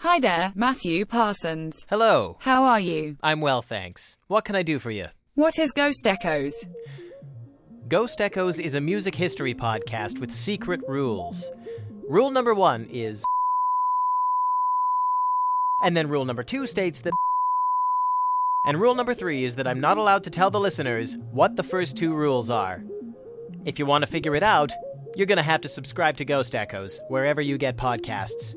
Hi there, Matthew Parsons. Hello. How are you? I'm well, thanks. What can I do for you? What is Ghost Echoes? Ghost Echoes is a music history podcast with secret rules. Rule number 1 is... And then rule number 2 states that... And rule number 3 is that I'm not allowed to tell the listeners what the first two rules are. If you want to figure it out, you're going to have to subscribe to Ghost Echoes, wherever you get podcasts.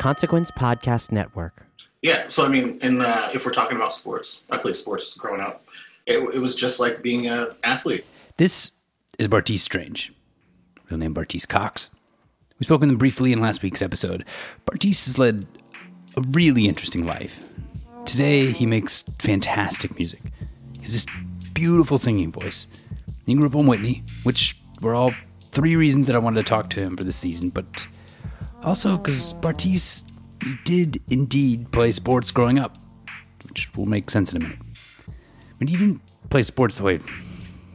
Consequence Podcast Network. Yeah, so I mean, and if we're talking about sports, I played sports growing up. It was just like being an athlete. This is Bartees Strange, real name Bartees Cox. We spoke with him briefly in last week's episode. Bartees has led a really interesting life. Today, he makes fantastic music. He has this beautiful singing voice. He grew up on Whitney, which were all three reasons that I wanted to talk to him for this season, but... also, because Bartees did indeed play sports growing up, which will make sense in a minute. But he didn't play sports the way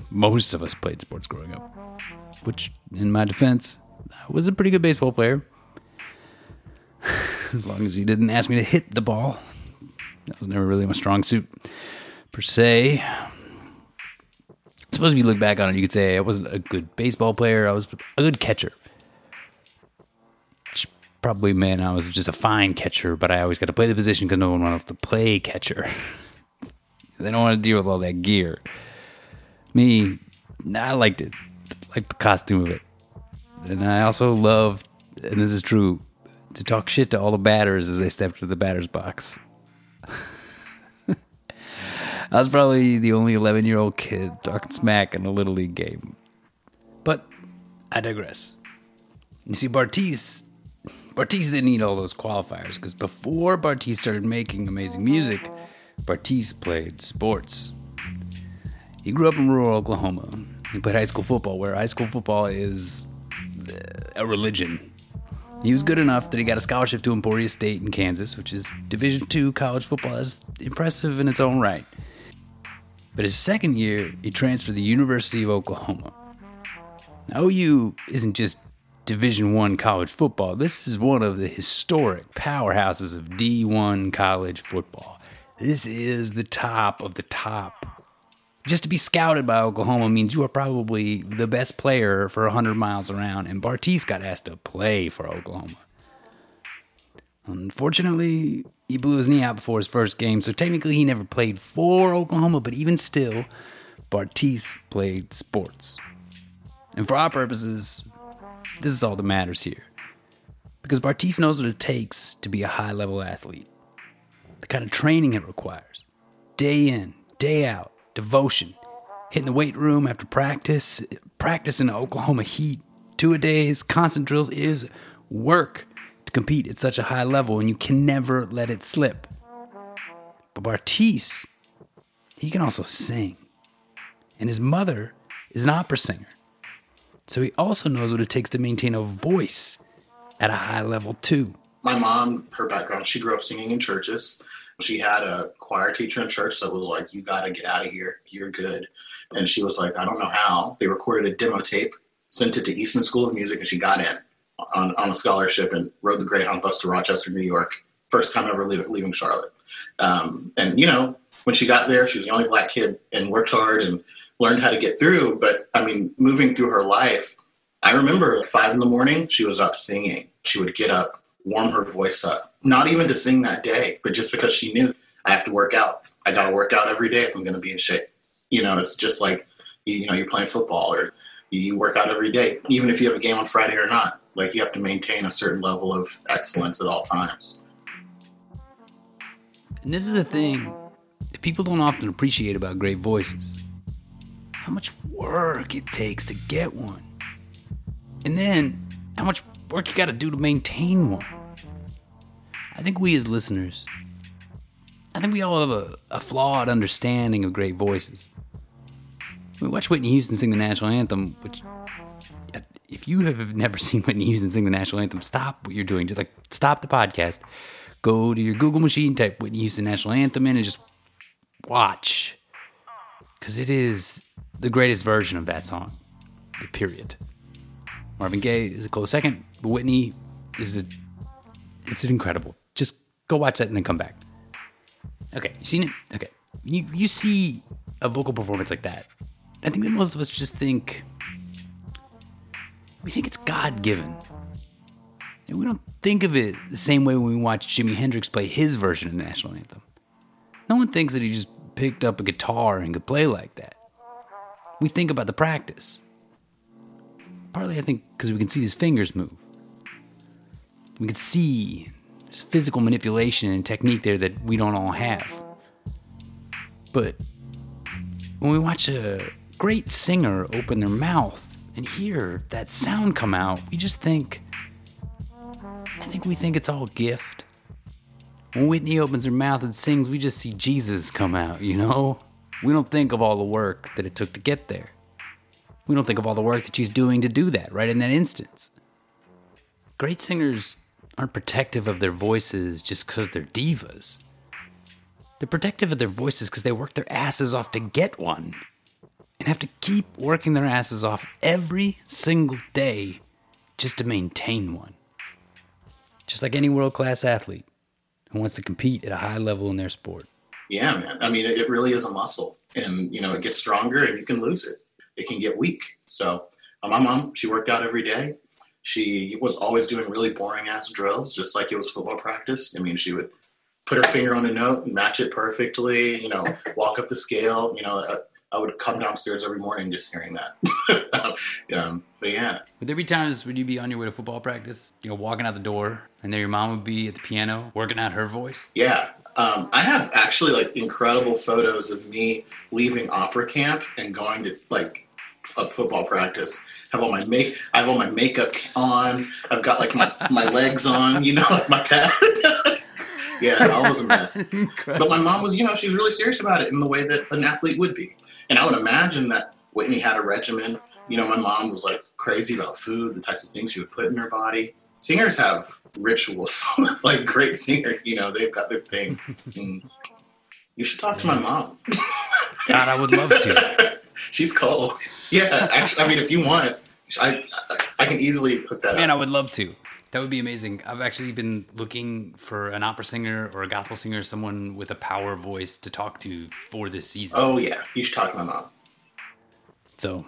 most of us played sports growing up, which, in my defense, I was a pretty good baseball player. As long as you didn't ask me to hit the ball. That was never really my strong suit, per se. I suppose if you look back on it, you could say I wasn't a good baseball player, I was a good catcher. Probably, man, I was just a fine catcher, but I always got to play the position because no one wants to play catcher. They don't want to deal with all that gear. Me, I liked it. I liked the costume of it. And I also loved, and this is true, to talk shit to all the batters as they stepped into the batter's box. I was probably the only 11-year-old kid talking smack in a Little League game. But I digress. You see, Bartees didn't need all those qualifiers, because before Bartees started making amazing music, Bartees played sports. He grew up in rural Oklahoma. He played high school football, where high school football is a religion. He was good enough that he got a scholarship to Emporia State in Kansas, which is Division II college football. That's impressive in its own right. But his second year, he transferred to the University of Oklahoma. Now, OU isn't just Division I college football. This is one of the historic powerhouses of D1 college football. This is the top of the top. Just to be scouted by Oklahoma means you are probably the best player for 100 miles around, and Bartees got asked to play for Oklahoma. Unfortunately, he blew his knee out before his first game, so technically he never played for Oklahoma, but even still, Bartees played sports. And for our purposes, this is all that matters here, because Bartees knows what it takes to be a high-level athlete, the kind of training it requires, day in, day out, devotion, hitting the weight room after practice, practice in the Oklahoma heat, two-a-days, constant drills. It is work to compete at such a high level, and you can never let it slip. But Bartees, he can also sing, and his mother is an opera singer. So he also knows what it takes to maintain a voice at a high level, too. My mom, her background, she grew up singing in churches. She had a choir teacher in church that was like, you got to get out of here. You're good. And she was like, I don't know how. They recorded a demo tape, sent it to Eastman School of Music, and she got in on a scholarship and rode the Greyhound bus to Rochester, New York. First time ever leaving Charlotte. And, you know, when she got there, she was the only black kid and worked hard and learned how to get through. But I mean, moving through her life, I remember at 5 a.m, she was up singing. She would get up, warm her voice up, not even to sing that day, but just because she knew I have to work out. I got to work out every day if I'm going to be in shape. You know, it's just like, you know, you're playing football or you work out every day, even if you have a game on Friday or not. Like, you have to maintain a certain level of excellence at all times. And this is the thing that people don't often appreciate about great voices. How much work it takes to get one. And then, how much work you gotta do to maintain one. I think we as listeners, I think we all have a flawed understanding of great voices. We watch Whitney Houston sing the national anthem, which, if you have never seen Whitney Houston sing the national anthem, stop what you're doing. Just like stop the podcast, go to your Google machine, type Whitney Houston national anthem in, and just watch, because it is the greatest version of that song. Period. Marvin Gaye is a close second, but Whitney is incredible. Just go watch that and then come back. Okay, you seen it? Okay, you see a vocal performance like that. I think that most of us just think, we think it's God-given. And we don't think of it the same way when we watch Jimi Hendrix play his version of the national anthem. No one thinks that he just picked up a guitar and could play like that. We think about the practice. Partly, I think, because we can see his fingers move. We can see there's physical manipulation and technique there that we don't all have. But when we watch a great singer open their mouth and hear that sound come out, we just think, I think we think it's all gift. When Whitney opens her mouth and sings, we just see Jesus come out, you know? We don't think of all the work that it took to get there. We don't think of all the work that she's doing to do that, right in that instance. Great singers aren't protective of their voices just because they're divas. They're protective of their voices because they work their asses off to get one. And have to keep working their asses off every single day just to maintain one. Just like any world-class athlete who wants to compete at a high level in their sport. Yeah, man. I mean, it really is a muscle. And, you know, it gets stronger and you can lose it. It can get weak. So my mom, she worked out every day. She was always doing really boring-ass drills, just like it was football practice. I mean, she would put her finger on a note and match it perfectly, you know, walk up the scale, you know, I would come downstairs every morning just hearing that. But yeah. Would there be times when you'd be on your way to football practice, you know, walking out the door, and then your mom would be at the piano working out her voice? Yeah. I have actually, like, incredible photos of me leaving opera camp and going to, like, football practice. I have all my makeup on. I've got, like, my legs on, you know, like my pad. Yeah, it all was a mess. But my mom was, you know, she's really serious about it in the way that an athlete would be. And I would imagine that Whitney had a regimen. You know, my mom was, like, crazy about food, the types of things she would put in her body. Singers have rituals, like great singers, you know, they've got their thing. And you should talk to my mom. God, I would love to. She's cool. Yeah, actually, I mean, if you want, I can easily put that up. Man, I would love to. That would be amazing. I've actually been looking for an opera singer or a gospel singer, someone with a power voice to talk to for this season. Oh, yeah. You should talk to my mom. So,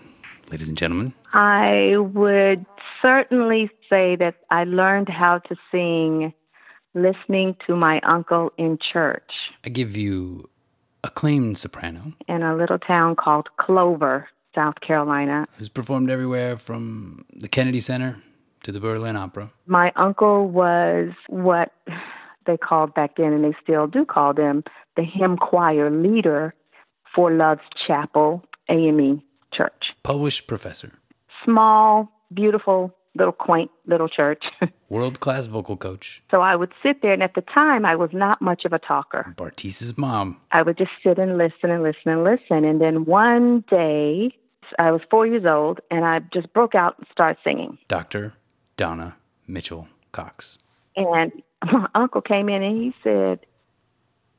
ladies and gentlemen. I would certainly say that I learned how to sing listening to my uncle in church. I give you acclaimed soprano. In a little town called Clover, South Carolina. Who's performed everywhere from the Kennedy Center to the Berlin Opera. My uncle was what they called back then, and they still do call them, the hymn choir leader for Love's Chapel AME Church. Polish professor. Small, beautiful, little quaint, little church. World-class vocal coach. So I would sit there, and at the time, I was not much of a talker. Bartees's mom. I would just sit and listen and listen and listen, and then one day, I was 4 years old, and I just broke out and started singing. Dr. Donna Mitchell-Cox. And my uncle came in and he said,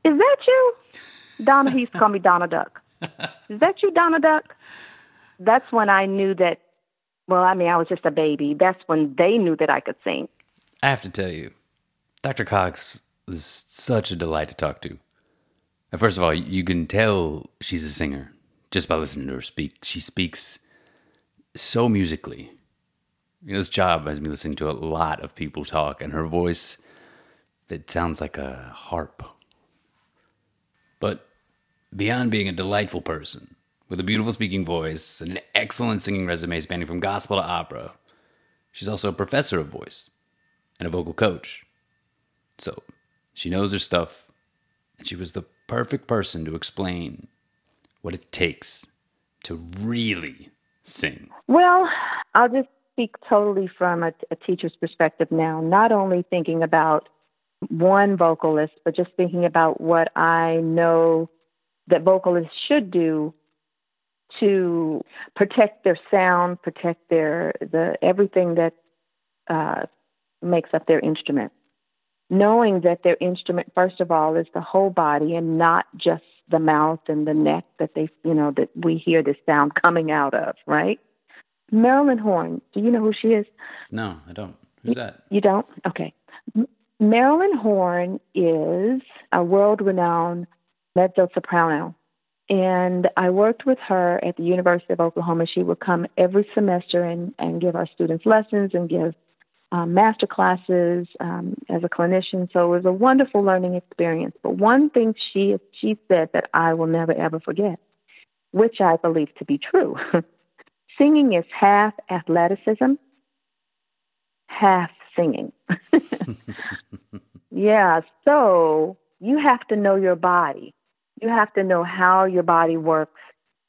"Is that you, Donna?" He used to call me Donna Duck. "Is that you, Donna Duck?" That's when I knew that, well, I mean, I was just a baby. That's when they knew that I could sing. I have to tell you, Dr. Cox was such a delight to talk to. And first of all, you can tell she's a singer just by listening to her speak. She speaks so musically. You know, this job has me listening to a lot of people talk, and her voice, it sounds like a harp. But beyond being a delightful person, with a beautiful speaking voice and an excellent singing resume spanning from gospel to opera, she's also a professor of voice and a vocal coach. So she knows her stuff, and she was the perfect person to explain what it takes to really sing. Well, I'll just speak totally from a teacher's perspective now, not only thinking about one vocalist, but just thinking about what I know that vocalists should do to protect their sound, protect the everything that makes up their instrument. Knowing that their instrument, first of all, is the whole body and not just the mouth and the neck that we hear this sound coming out of, right? Marilyn Horne, do you know who she is? No, I don't. Who's that? You don't? Okay. Marilyn Horne is a world-renowned mezzo-soprano, and I worked with her at the University of Oklahoma. She would come every semester and give our students lessons and give master classes as a clinician. So it was a wonderful learning experience. But one thing she said that I will never, ever forget, which I believe to be true, singing is half athleticism, half singing. Yeah, so you have to know your body. You have to know how your body works,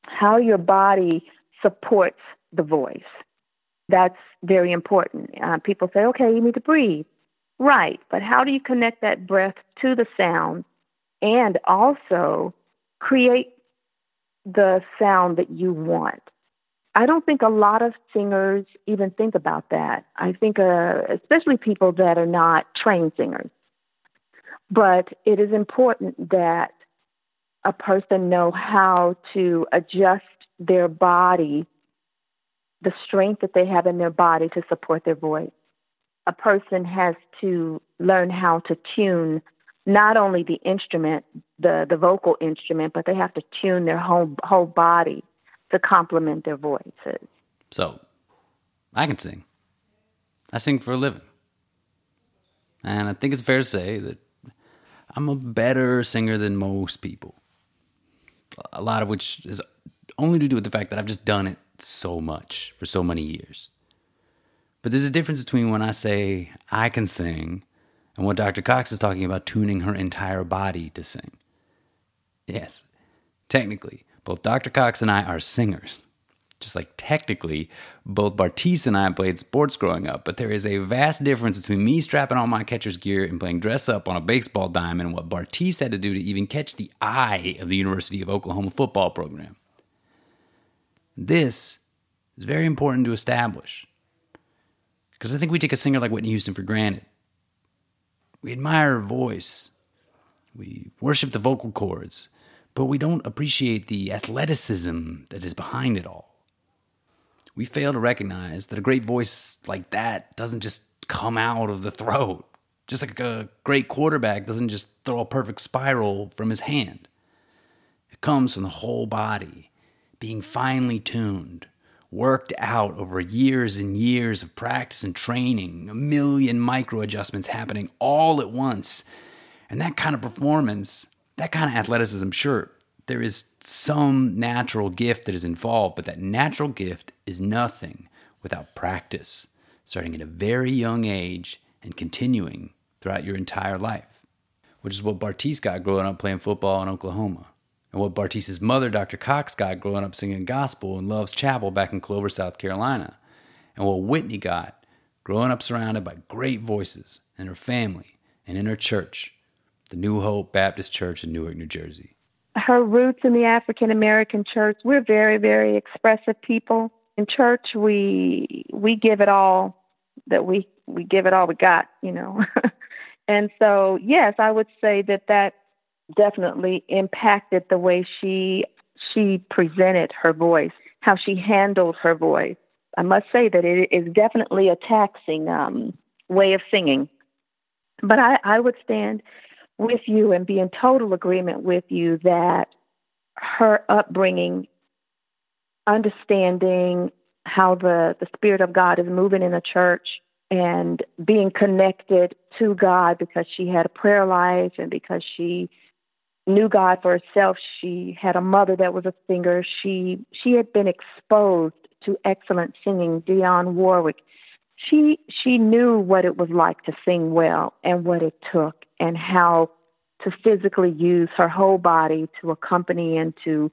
how your body supports the voice. That's very important. People say, okay, you need to breathe. Right, but how do you connect that breath to the sound and also create the sound that you want? I don't think a lot of singers even think about that. I think especially people that are not trained singers. But it is important that a person know how to adjust their body, the strength that they have in their body to support their voice. A person has to learn how to tune not only the instrument, the vocal instrument, but they have to tune their whole body to complement their voices. So, I can sing. I sing for a living. And I think it's fair to say that I'm a better singer than most people. A lot of which is only to do with the fact that I've just done it so much for so many years. But there's a difference between when I say I can sing and what Dr. Cox is talking about, tuning her entire body to sing. Yes, technically, both Dr. Cox and I are singers. Just like technically, both Bartees and I played sports growing up, but there is a vast difference between me strapping on my catcher's gear and playing dress up on a baseball diamond and what Bartees had to do to even catch the eye of the University of Oklahoma football program. This is very important to establish because I think we take a singer like Whitney Houston for granted. We admire her voice. We worship the vocal cords, but we don't appreciate the athleticism that is behind it all. We fail to recognize that a great voice like that doesn't just come out of the throat, just like a great quarterback doesn't just throw a perfect spiral from his hand. It comes from the whole body, being finely tuned, worked out over years and years of practice and training, a million micro adjustments happening all at once. And that kind of performance, that kind of athleticism, sure, there is some natural gift that is involved, but that natural gift is nothing without practice, starting at a very young age and continuing throughout your entire life, which is what Bartees got growing up playing football in Oklahoma, and what Bartees' mother, Dr. Cox, got growing up singing gospel in Love's Chapel back in Clover, South Carolina, and what Whitney got growing up surrounded by great voices in her family and in her church, the New Hope Baptist Church in Newark, New Jersey. Her roots in the African-American church, we're very, very expressive people. In church, we give it all that we give it all we got, you know. And so, yes, I would say that definitely impacted the way she presented her voice, how she handled her voice. I must say that it is definitely a taxing way of singing. But I would stand with you and be in total agreement with you that her upbringing, understanding how the Spirit of God is moving in the church and being connected to God because she had a prayer life and because she knew God for herself, she had a mother that was a singer, she had been exposed to excellent singing, Dionne Warwick. She knew what it was like to sing well and what it took and how to physically use her whole body to accompany and to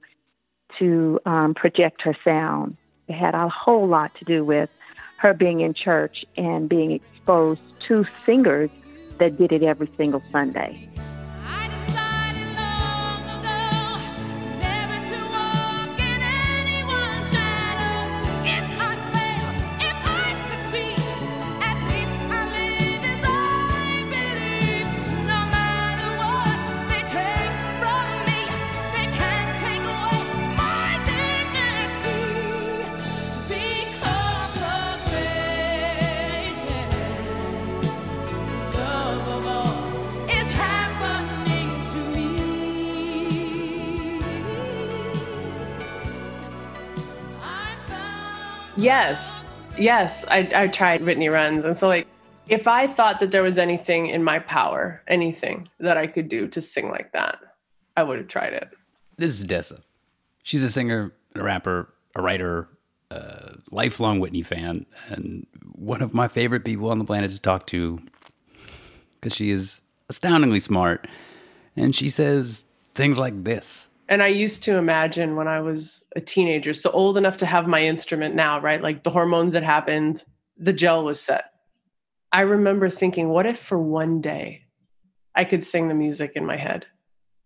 project her sound. It had a whole lot to do with her being in church and being exposed to singers that did it every single Sunday. Yes. I tried Whitney Runs. And so like, if I thought that there was anything in my power, anything that I could do to sing like that, I would have tried it. This is Dessa. She's a singer, a rapper, a writer, a lifelong Whitney fan, and one of my favorite people on the planet to talk to, because she is astoundingly smart. And she says things like this. And I used to imagine when I was a teenager, so old enough to have my instrument now, right? Like the hormones that happened, the gel was set. I remember thinking, what if for one day I could sing the music in my head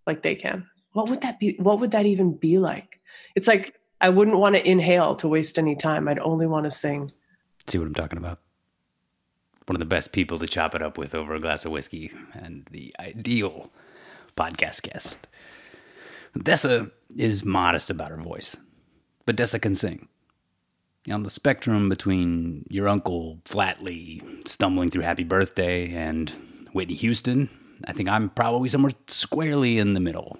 like they can? What would that be? What would that even be like? It's like, I wouldn't want to inhale to waste any time. I'd only want to sing. See what I'm talking about? One of the best people to chop it up with over a glass of whiskey and the ideal podcast guest. Dessa is modest about her voice, but Dessa can sing. On the spectrum between your uncle flatly stumbling through Happy Birthday and Whitney Houston, I think I'm probably somewhere squarely in the middle.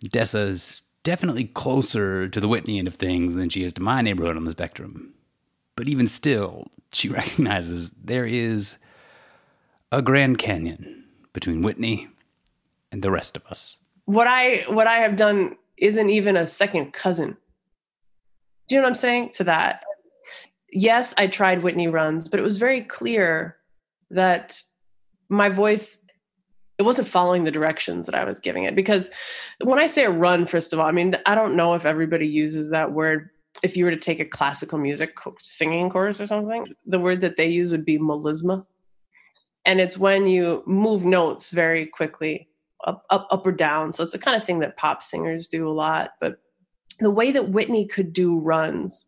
Dessa's definitely closer to the Whitney end of things than she is to my neighborhood on the spectrum. But even still, she recognizes there is a Grand Canyon between Whitney and the rest of us. What I have done isn't even a second cousin. Do you know what I'm saying to that? Yes, I tried Whitney Runs, but it was very clear that my voice, it wasn't following the directions that I was giving it. Because when I say a run, first of all, I mean, I don't know if everybody uses that word. If you were to take a classical music singing course or something, the word that they use would be melisma. And it's when you move notes very quickly. Up or down. So it's the kind of thing that pop singers do a lot. But the way that Whitney could do runs,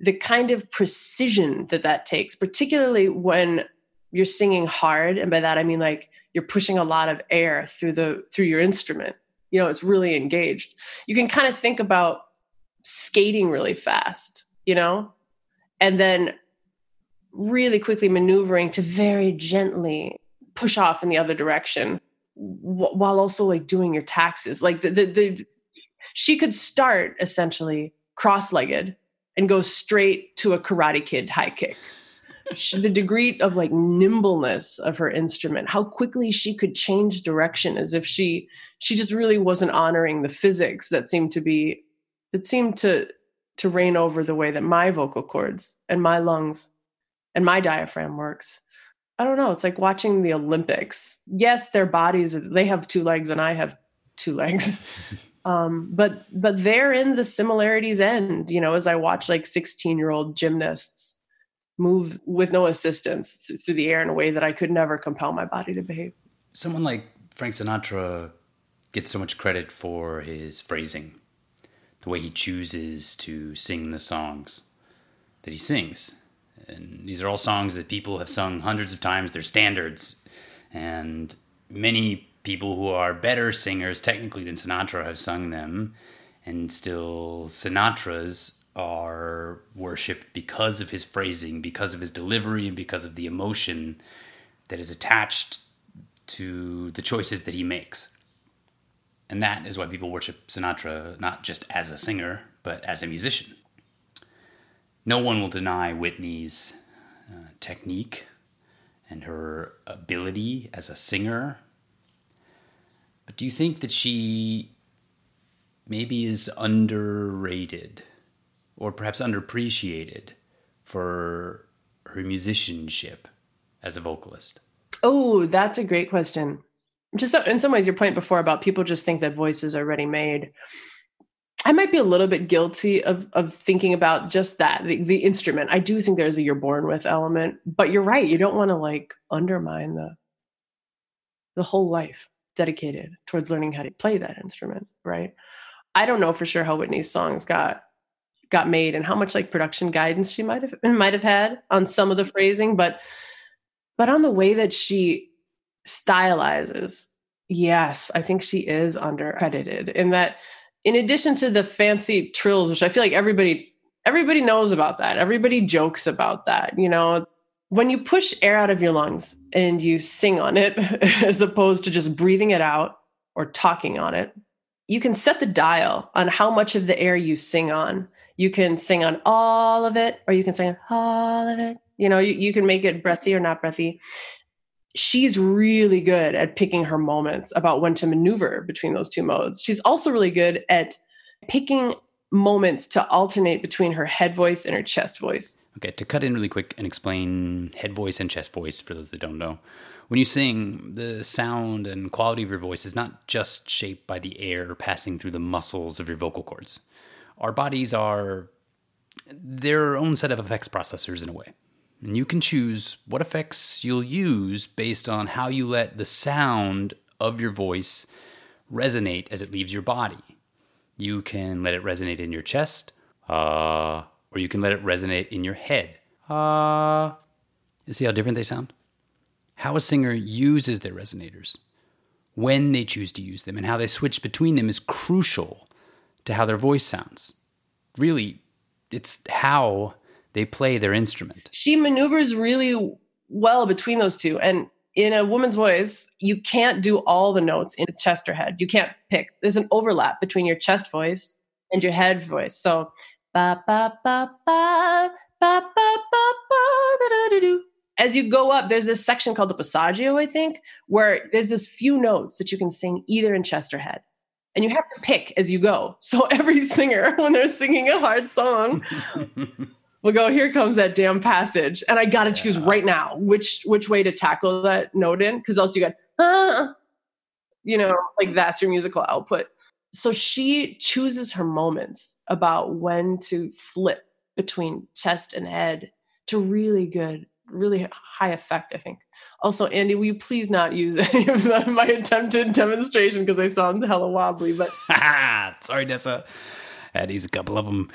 the kind of precision that takes, particularly when you're singing hard. And by that, I mean, like you're pushing a lot of air through your instrument, you know, it's really engaged. You can kind of think about skating really fast, you know, and then really quickly maneuvering to very gently push off in the other direction, while also like doing your taxes. Like she could start essentially cross-legged and go straight to a Karate Kid high kick. The degree of like nimbleness of her instrument, how quickly she could change direction, as if she just really wasn't honoring the physics that seemed to reign over the way that my vocal cords and my lungs and my diaphragm works. I don't know. It's like watching the Olympics. Yes, their bodies, they have two legs and I have two legs. But therein the similarities end, you know, as I watch like 16-year-old gymnasts move with no assistance through the air in a way that I could never compel my body to behave. Someone like Frank Sinatra gets so much credit for his phrasing, the way he chooses to sing the songs that he sings. And these are all songs that people have sung hundreds of times. They're standards. And many people who are better singers technically than Sinatra have sung them. And still Sinatra's are worshipped because of his phrasing, because of his delivery, and because of the emotion that is attached to the choices that he makes. And that is why people worship Sinatra, not just as a singer, but as a musician. No one will deny Whitney's technique and her ability as a singer. But do you think that she maybe is underrated or perhaps underappreciated for her musicianship as a vocalist? Oh, that's a great question. Just in some ways, your point before about people just think that voices are ready-made. I might be a little bit guilty of thinking about just that, the instrument. I do think there's a you're born with element, but you're right. You don't want to like undermine the whole life dedicated towards learning how to play that instrument, right? I don't know for sure how Whitney's songs got made and how much like production guidance she might have had on some of the phrasing, but on the way that she stylizes, yes, I think she is undercredited in that. In addition to the fancy trills, which I feel like everybody knows about that. Everybody jokes about that. You know, when you push air out of your lungs and you sing on it, as opposed to just breathing it out or talking on it, you can set the dial on how much of the air you sing on. You can sing on all of it, or you can sing all of it. You know, you can make it breathy or not breathy. She's really good at picking her moments about when to maneuver between those two modes. She's also really good at picking moments to alternate between her head voice and her chest voice. Okay, to cut in really quick and explain head voice and chest voice for those that don't know. When you sing, the sound and quality of your voice is not just shaped by the air passing through the muscles of your vocal cords. Our bodies are their own set of effects processors in a way. And you can choose what effects you'll use based on how you let the sound of your voice resonate as it leaves your body. You can let it resonate in your chest, or you can let it resonate in your head. You see how different they sound? How a singer uses their resonators, when they choose to use them, and how they switch between them is crucial to how their voice sounds. Really, it's how they play their instrument. She maneuvers really well between those two. And in a woman's voice, you can't do all the notes in the chest or head. You can't pick. There's an overlap between your chest voice and your head voice. So, ba ba ba ba ba ba ba da da da do. As you go up, there's this section called the passaggio, I think, where there's this few notes that you can sing either in chest or head. And you have to pick as you go. So every singer, when they're singing a hard song, we'll go, here comes that damn passage. And I got to choose right now which way to tackle that note in, because else you got, you know, like that's your musical output. So she chooses her moments about when to flip between chest and head to really good, really high effect, I think. Also, Andy, will you please not use any of my attempted demonstration because I sound hella wobbly, but. Sorry, Dessa. I had to use a couple of them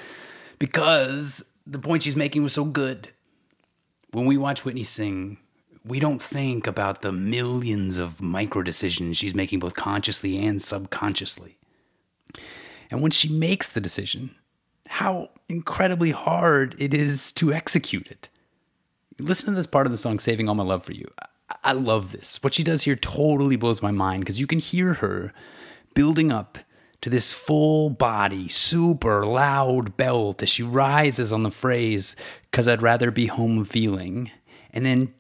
because the point she's making was so good. When we watch Whitney sing, we don't think about the millions of micro decisions she's making both consciously and subconsciously. And when she makes the decision, how incredibly hard it is to execute it. Listen to this part of the song, Saving All My Love For You. I love this. What she does here totally blows my mind because you can hear her building up to this full body, super loud belt as she rises on the phrase, "'Cause I'd rather be home feeling." And then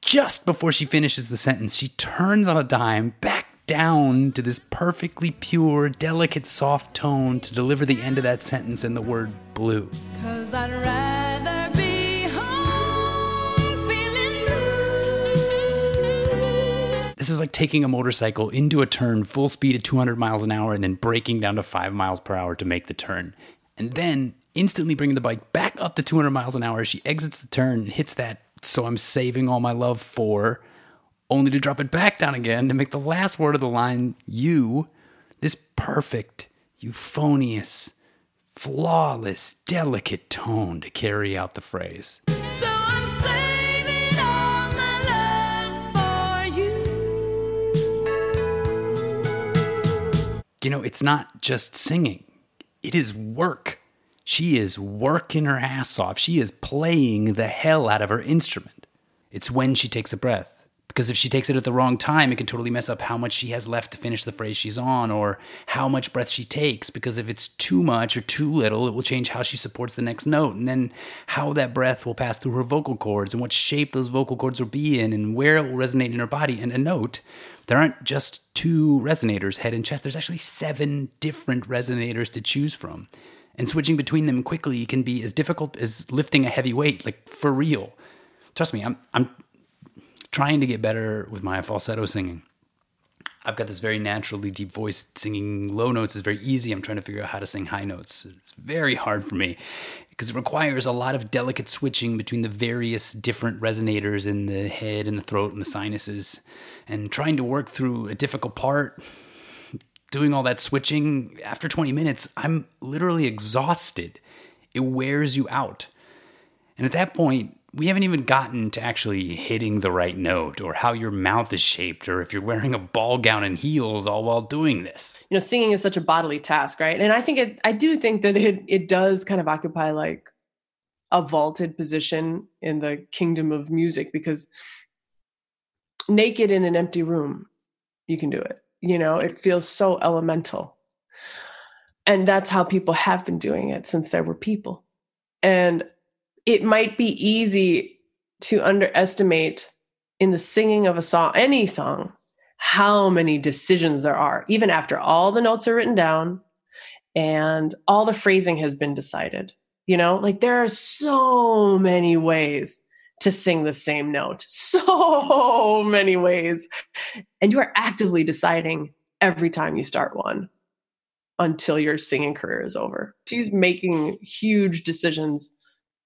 just before she finishes the sentence, she turns on a dime back down to this perfectly pure, delicate, soft tone to deliver the end of that sentence and the word blue. Cause I'd rather be This is like taking a motorcycle into a turn full speed at 200 miles an hour and then braking down to 5 miles per hour to make the turn. And then instantly bringing the bike back up to 200 miles an hour as she exits the turn and hits that "so I'm saving all my love for," only to drop it back down again to make the last word of the line "you," this perfect, euphonious, flawless, delicate tone to carry out the phrase. So I'm saving. You know, it's not just singing. It is work. She is working her ass off. She is playing the hell out of her instrument. It's when she takes a breath. Because if she takes it at the wrong time, it can totally mess up how much she has left to finish the phrase she's on or how much breath she takes. Because if it's too much or too little, it will change how she supports the next note and then how that breath will pass through her vocal cords and what shape those vocal cords will be in and where it will resonate in her body. And a note, there aren't just two resonators, head and chest. There's actually 7 different resonators to choose from. And switching between them quickly can be as difficult as lifting a heavy weight, like for real. Trust me, I'm trying to get better with my falsetto singing. I've got this very naturally deep voice. Singing low notes is very easy. I'm trying to figure out how to sing high notes. It's very hard for me because it requires a lot of delicate switching between the various different resonators in the head and the throat and the sinuses, and trying to work through a difficult part. Doing all that switching, after 20 minutes, I'm literally exhausted. It wears you out. And at that point, we haven't even gotten to actually hitting the right note or how your mouth is shaped or if you're wearing a ball gown and heels all while doing this. You know, singing is such a bodily task, right? And I think I do think that it does kind of occupy like a vaulted position in the kingdom of music, because naked in an empty room, you can do it. You know, it feels so elemental. And that's how people have been doing it since there were people. And it might be easy to underestimate in the singing of a song, any song, how many decisions there are, even after all the notes are written down and all the phrasing has been decided. You know, like there are so many ways to sing the same note, so many ways. And you are actively deciding every time you start one until your singing career is over. She's making huge decisions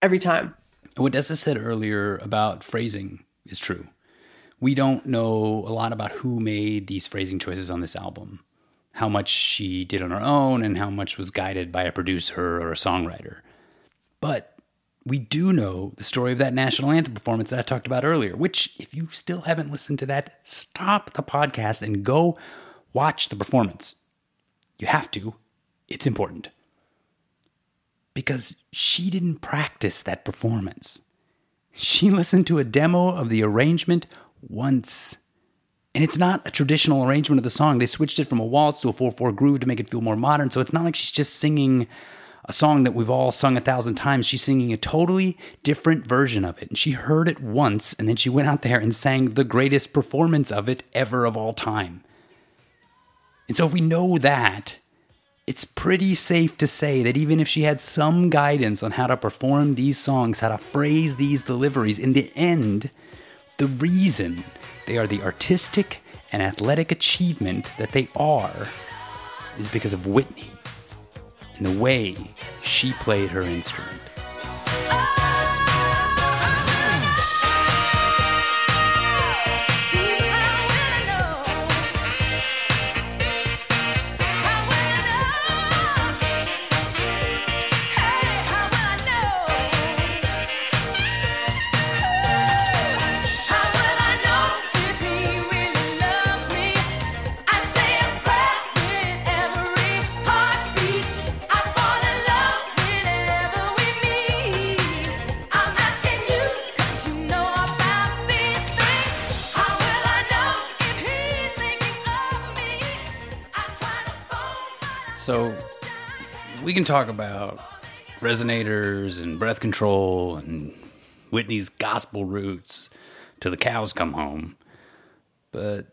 every time. What Dessa said earlier about phrasing is true. We don't know a lot about who made these phrasing choices on this album, how much she did on her own and how much was guided by a producer or a songwriter. But we do know the story of that national anthem performance that I talked about earlier, which, if you still haven't listened to that, stop the podcast and go watch the performance. You have to. It's important. Because she didn't practice that performance. She listened to a demo of the arrangement once. And it's not a traditional arrangement of the song. They switched it from a waltz to a 4/4 groove to make it feel more modern. So it's not like she's just singing a song that we've all sung 1,000 times, she's singing a totally different version of it. And she heard it once, and then she went out there and sang the greatest performance of it ever of all time. And so if we know that, it's pretty safe to say that even if she had some guidance on how to perform these songs, how to phrase these deliveries, in the end, the reason they are the artistic and athletic achievement that they are is because of Whitney. And the way she played her instrument. So we can talk about resonators and breath control and Whitney's gospel roots till the cows come home. But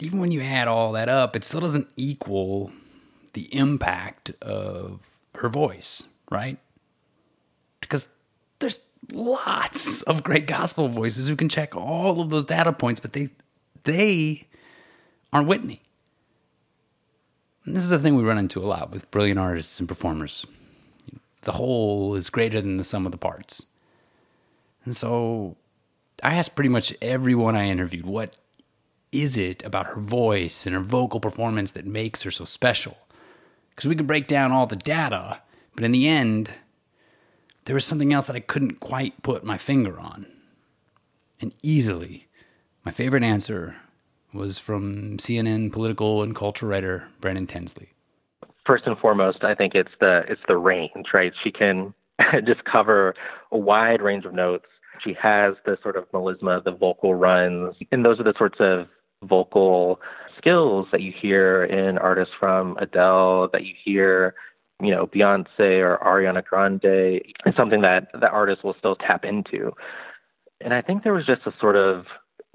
even when you add all that up, it still doesn't equal the impact of her voice, right? Because there's lots of great gospel voices who can check all of those data points, but they aren't Whitney. And this is the thing we run into a lot with brilliant artists and performers. The whole is greater than the sum of the parts. And so I asked pretty much everyone I interviewed, what is it about her voice and her vocal performance that makes her so special? Because we could break down all the data, but in the end, there was something else that I couldn't quite put my finger on. And easily, my favorite answer was from CNN political and culture writer Brandon Tensley. First and foremost, I think it's the range, right? She can just cover a wide range of notes. She has the sort of melisma, the vocal runs, and those are the sorts of vocal skills that you hear in artists from Adele, that you hear, you know, Beyonce or Ariana Grande. It's something that the artist will still tap into. And I think there was just a sort of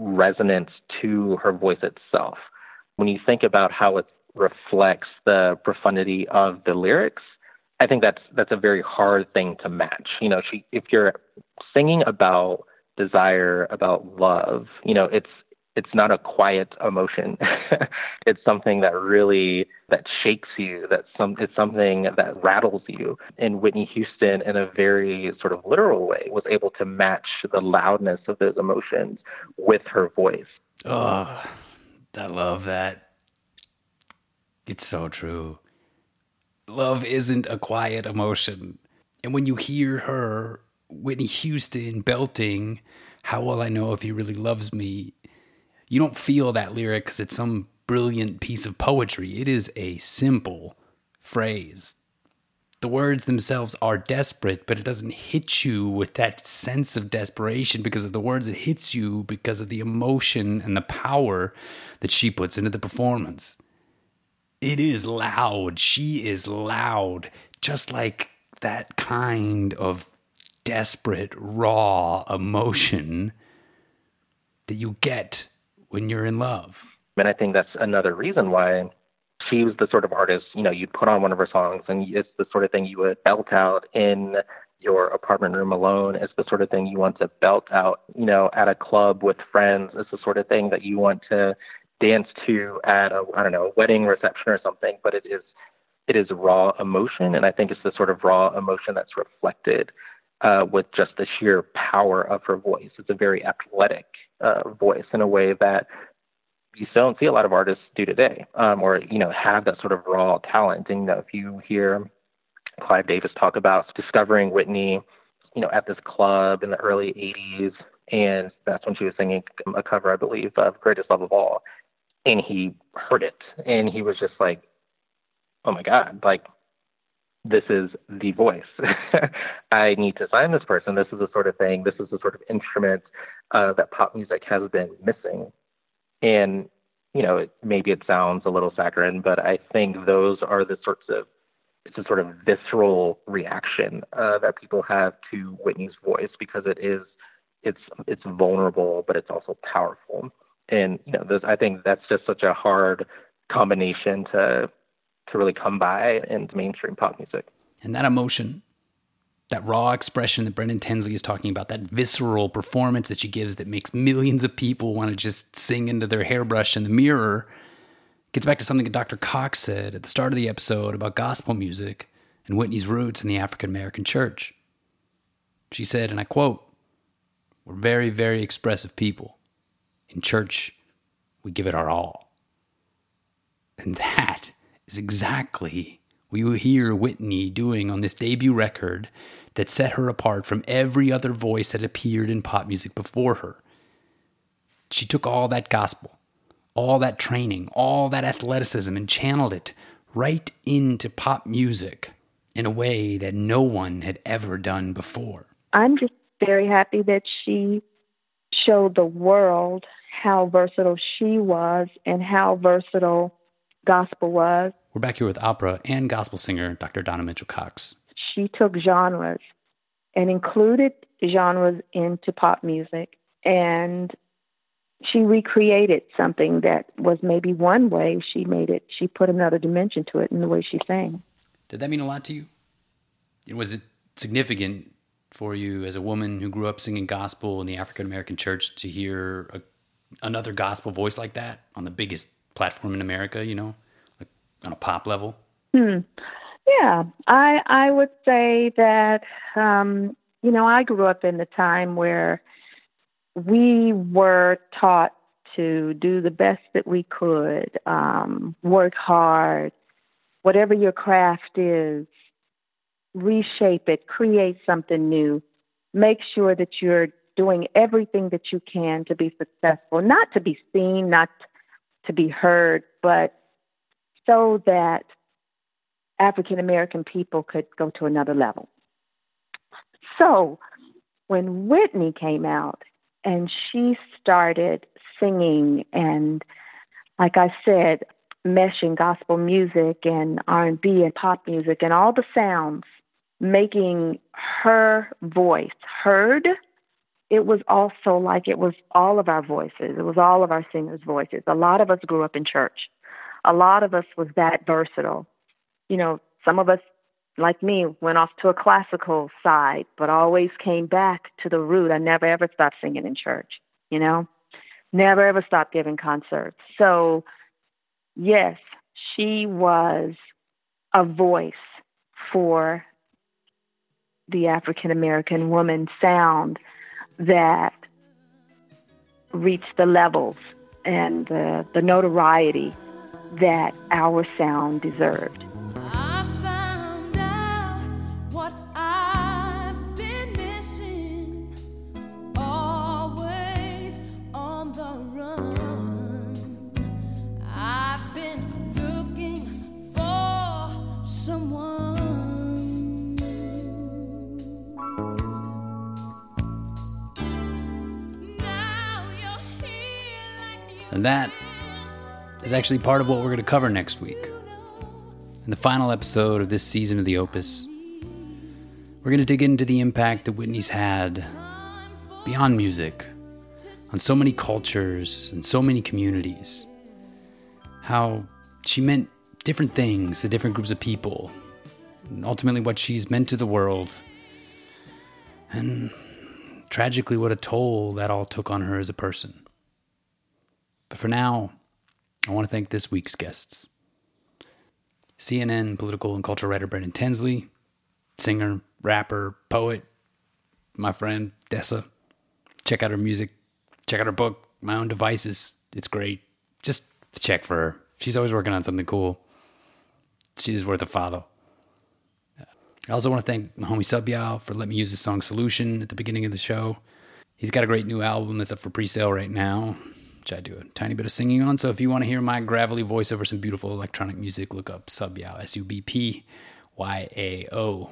resonance to her voice itself. When you think about how it reflects the profundity of the lyrics, I think that's a very hard thing to match. You know, if you're singing about desire, about love, you know, it's it's not a quiet emotion. It's something that really, that shakes you. It's something that rattles you. And Whitney Houston, in a very sort of literal way, was able to match the loudness of those emotions with her voice. Oh, I love that. It's so true. Love isn't a quiet emotion. And when you hear her, Whitney Houston, belting, "How will I know if he really loves me?" you don't feel that lyric because it's some brilliant piece of poetry. It is a simple phrase. The words themselves are desperate, but it doesn't hit you with that sense of desperation because of the words. It hits you because of the emotion and the power that she puts into the performance. It is loud. She is loud, just like that kind of desperate, raw emotion that you get when you're in love. And I think that's another reason why she was the sort of artist, you know, you'd put on one of her songs and it's the sort of thing you would belt out in your apartment room alone. It's the sort of thing you want to belt out, you know, at a club with friends. It's the sort of thing that you want to dance to at a, I don't know, wedding reception or something, but it is raw emotion. And I think it's the sort of raw emotion that's reflected with just the sheer power of her voice. It's a very athletic voice in a way that you still don't see a lot of artists do today, or, you know, have that sort of raw talent. And, you know, if you hear Clive Davis talk about discovering Whitney, you know, at this club in the early 80s, and that's when she was singing a cover, I believe, of Greatest Love of All, and he heard it, and he was just like, oh my God, like, this is the voice. I need to sign this person. This is the sort of thing. This is the sort of instrument that pop music has been missing. And, you know, maybe it sounds a little saccharine, but I think those are the sorts of, it's a sort of visceral reaction that people have to Whitney's voice because it's vulnerable, but it's also powerful. And, you know, I think that's just such a hard combination to really come by in mainstream pop music. And that emotion, that raw expression that Brandon Tensley is talking about, that visceral performance that she gives that makes millions of people want to just sing into their hairbrush in the mirror, gets back to something that Dr. Cox said at the start of the episode about gospel music and Whitney's roots in the African-American church. She said, and I quote, "We're very, very expressive people. In church, we give it our all." And that is exactly what you hear Whitney doing on this debut record that set her apart from every other voice that appeared in pop music before her. She took all that gospel, all that training, all that athleticism, and channeled it right into pop music in a way that no one had ever done before. I'm just very happy that she showed the world how versatile she was and how versatile gospel was. We're back here with opera and gospel singer Dr. Donna Mitchell-Cox. She took genres and included genres into pop music, and she recreated something that was maybe one way. She made it, she put another dimension to it in the way she sang. Did that mean a lot to you? Was it significant for you as a woman who grew up singing gospel in the African-American church to hear another gospel voice like that on the biggest platform in America, you know, like on a pop level? Yeah, I would say that, you know, I grew up in the time where we were taught to do the best that we could, work hard, whatever your craft is, reshape it, create something new, make sure that you're doing everything that you can to be successful, not to be seen, not to be heard, but so that African-American people could go to another level. So when Whitney came out and she started singing and, like I said, meshing gospel music and R&B and pop music and all the sounds, making her voice heard, it was also like it was all of our voices. It was all of our singers' voices. A lot of us grew up in church. A lot of us was that versatile. You know, some of us, like me, went off to a classical side, but always came back to the root. I never, ever stopped singing in church, you know. never ever stopped giving concerts. So yes, she was a voice for the African-American woman sound that reached the levels and the notoriety that our sound deserved. I found out what I've been missing, always on the run. I've been looking for someone. Now you're here like you. And that is actually part of what we're going to cover next week. In the final episode of this season of The Opus, we're going to dig into the impact that Whitney's had beyond music on so many cultures and so many communities. How she meant different things to different groups of people, and ultimately what she's meant to the world, and tragically what a toll that all took on her as a person. But for now, I want to thank this week's guests. CNN political and culture writer Brandon Tensley, singer, rapper, poet, my friend Dessa. Check out her music. Check out her book, My Own Devices. It's great. Just check for her. She's always working on something cool. She's worth a follow. I also want to thank my homie Subyao for letting me use his song Solution at the beginning of the show. He's got a great new album that's up for pre-sale right now, which I do a tiny bit of singing on. So if you want to hear my gravelly voice over some beautiful electronic music, look up Subyao, Subyao.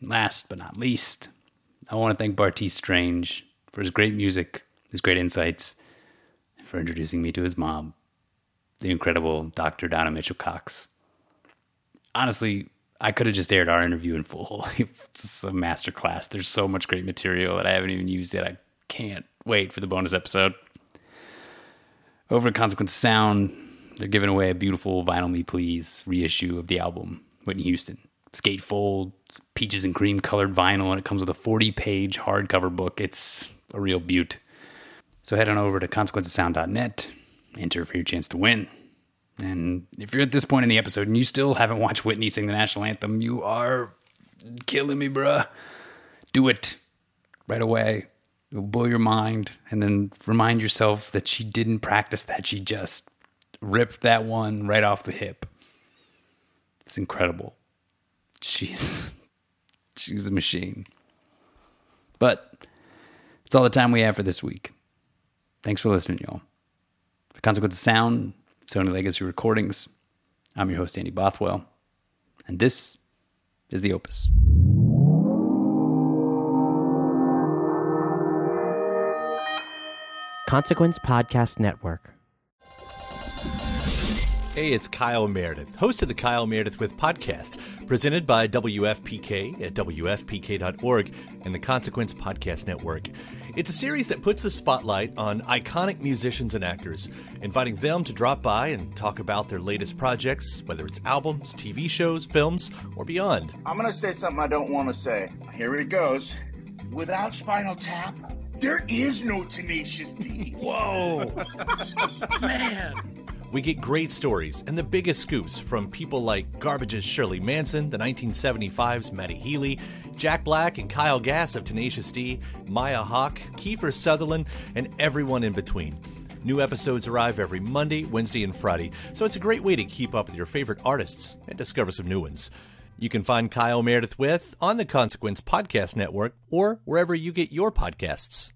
And last but not least, I want to thank Bartees Strange for his great music, his great insights, and for introducing me to his mom, the incredible Dr. Donna Mitchell-Cox. Honestly, I could have just aired our interview in full. It's just a masterclass. There's so much great material that I haven't even used yet. I can't wait for the bonus episode. Over at Consequence Sound, they're giving away a beautiful Vinyl Me Please reissue of the album, Whitney Houston. Skatefold, peaches and cream colored vinyl, and it comes with a 40-page hardcover book. It's a real beaut. So head on over to consequencesound.net, enter for your chance to win. And if you're at this point in the episode and you still haven't watched Whitney sing the national anthem, you are killing me, bruh. Do it right away. It will blow your mind, and then remind yourself that she didn't practice that. She just ripped that one right off the hip. It's incredible. She's a machine. But it's all the time we have for this week. Thanks for listening, y'all. For Consequence of Sound, Sony Legacy Recordings, I'm your host, Andy Bothwell, and this is The Opus. Consequence Podcast Network. Hey, it's Kyle Meredith, host of the Kyle Meredith With podcast, presented by WFPK at WFPK.org and the Consequence Podcast Network. It's a series that puts the spotlight on iconic musicians and actors, inviting them to drop by and talk about their latest projects, whether it's albums, TV shows, films, or beyond. I'm going to say something I don't want to say. Here it goes. Without Spinal Tap, there is no Tenacious D. Whoa. Man. We get great stories and the biggest scoops from people like Garbage's Shirley Manson, the 1975's Matty Healy, Jack Black and Kyle Gass of Tenacious D, Maya Hawke, Kiefer Sutherland, and everyone in between. New episodes arrive every Monday, Wednesday, and Friday, so it's a great way to keep up with your favorite artists and discover some new ones. You can find Kyle Meredith With on the Consequence Podcast Network or wherever you get your podcasts.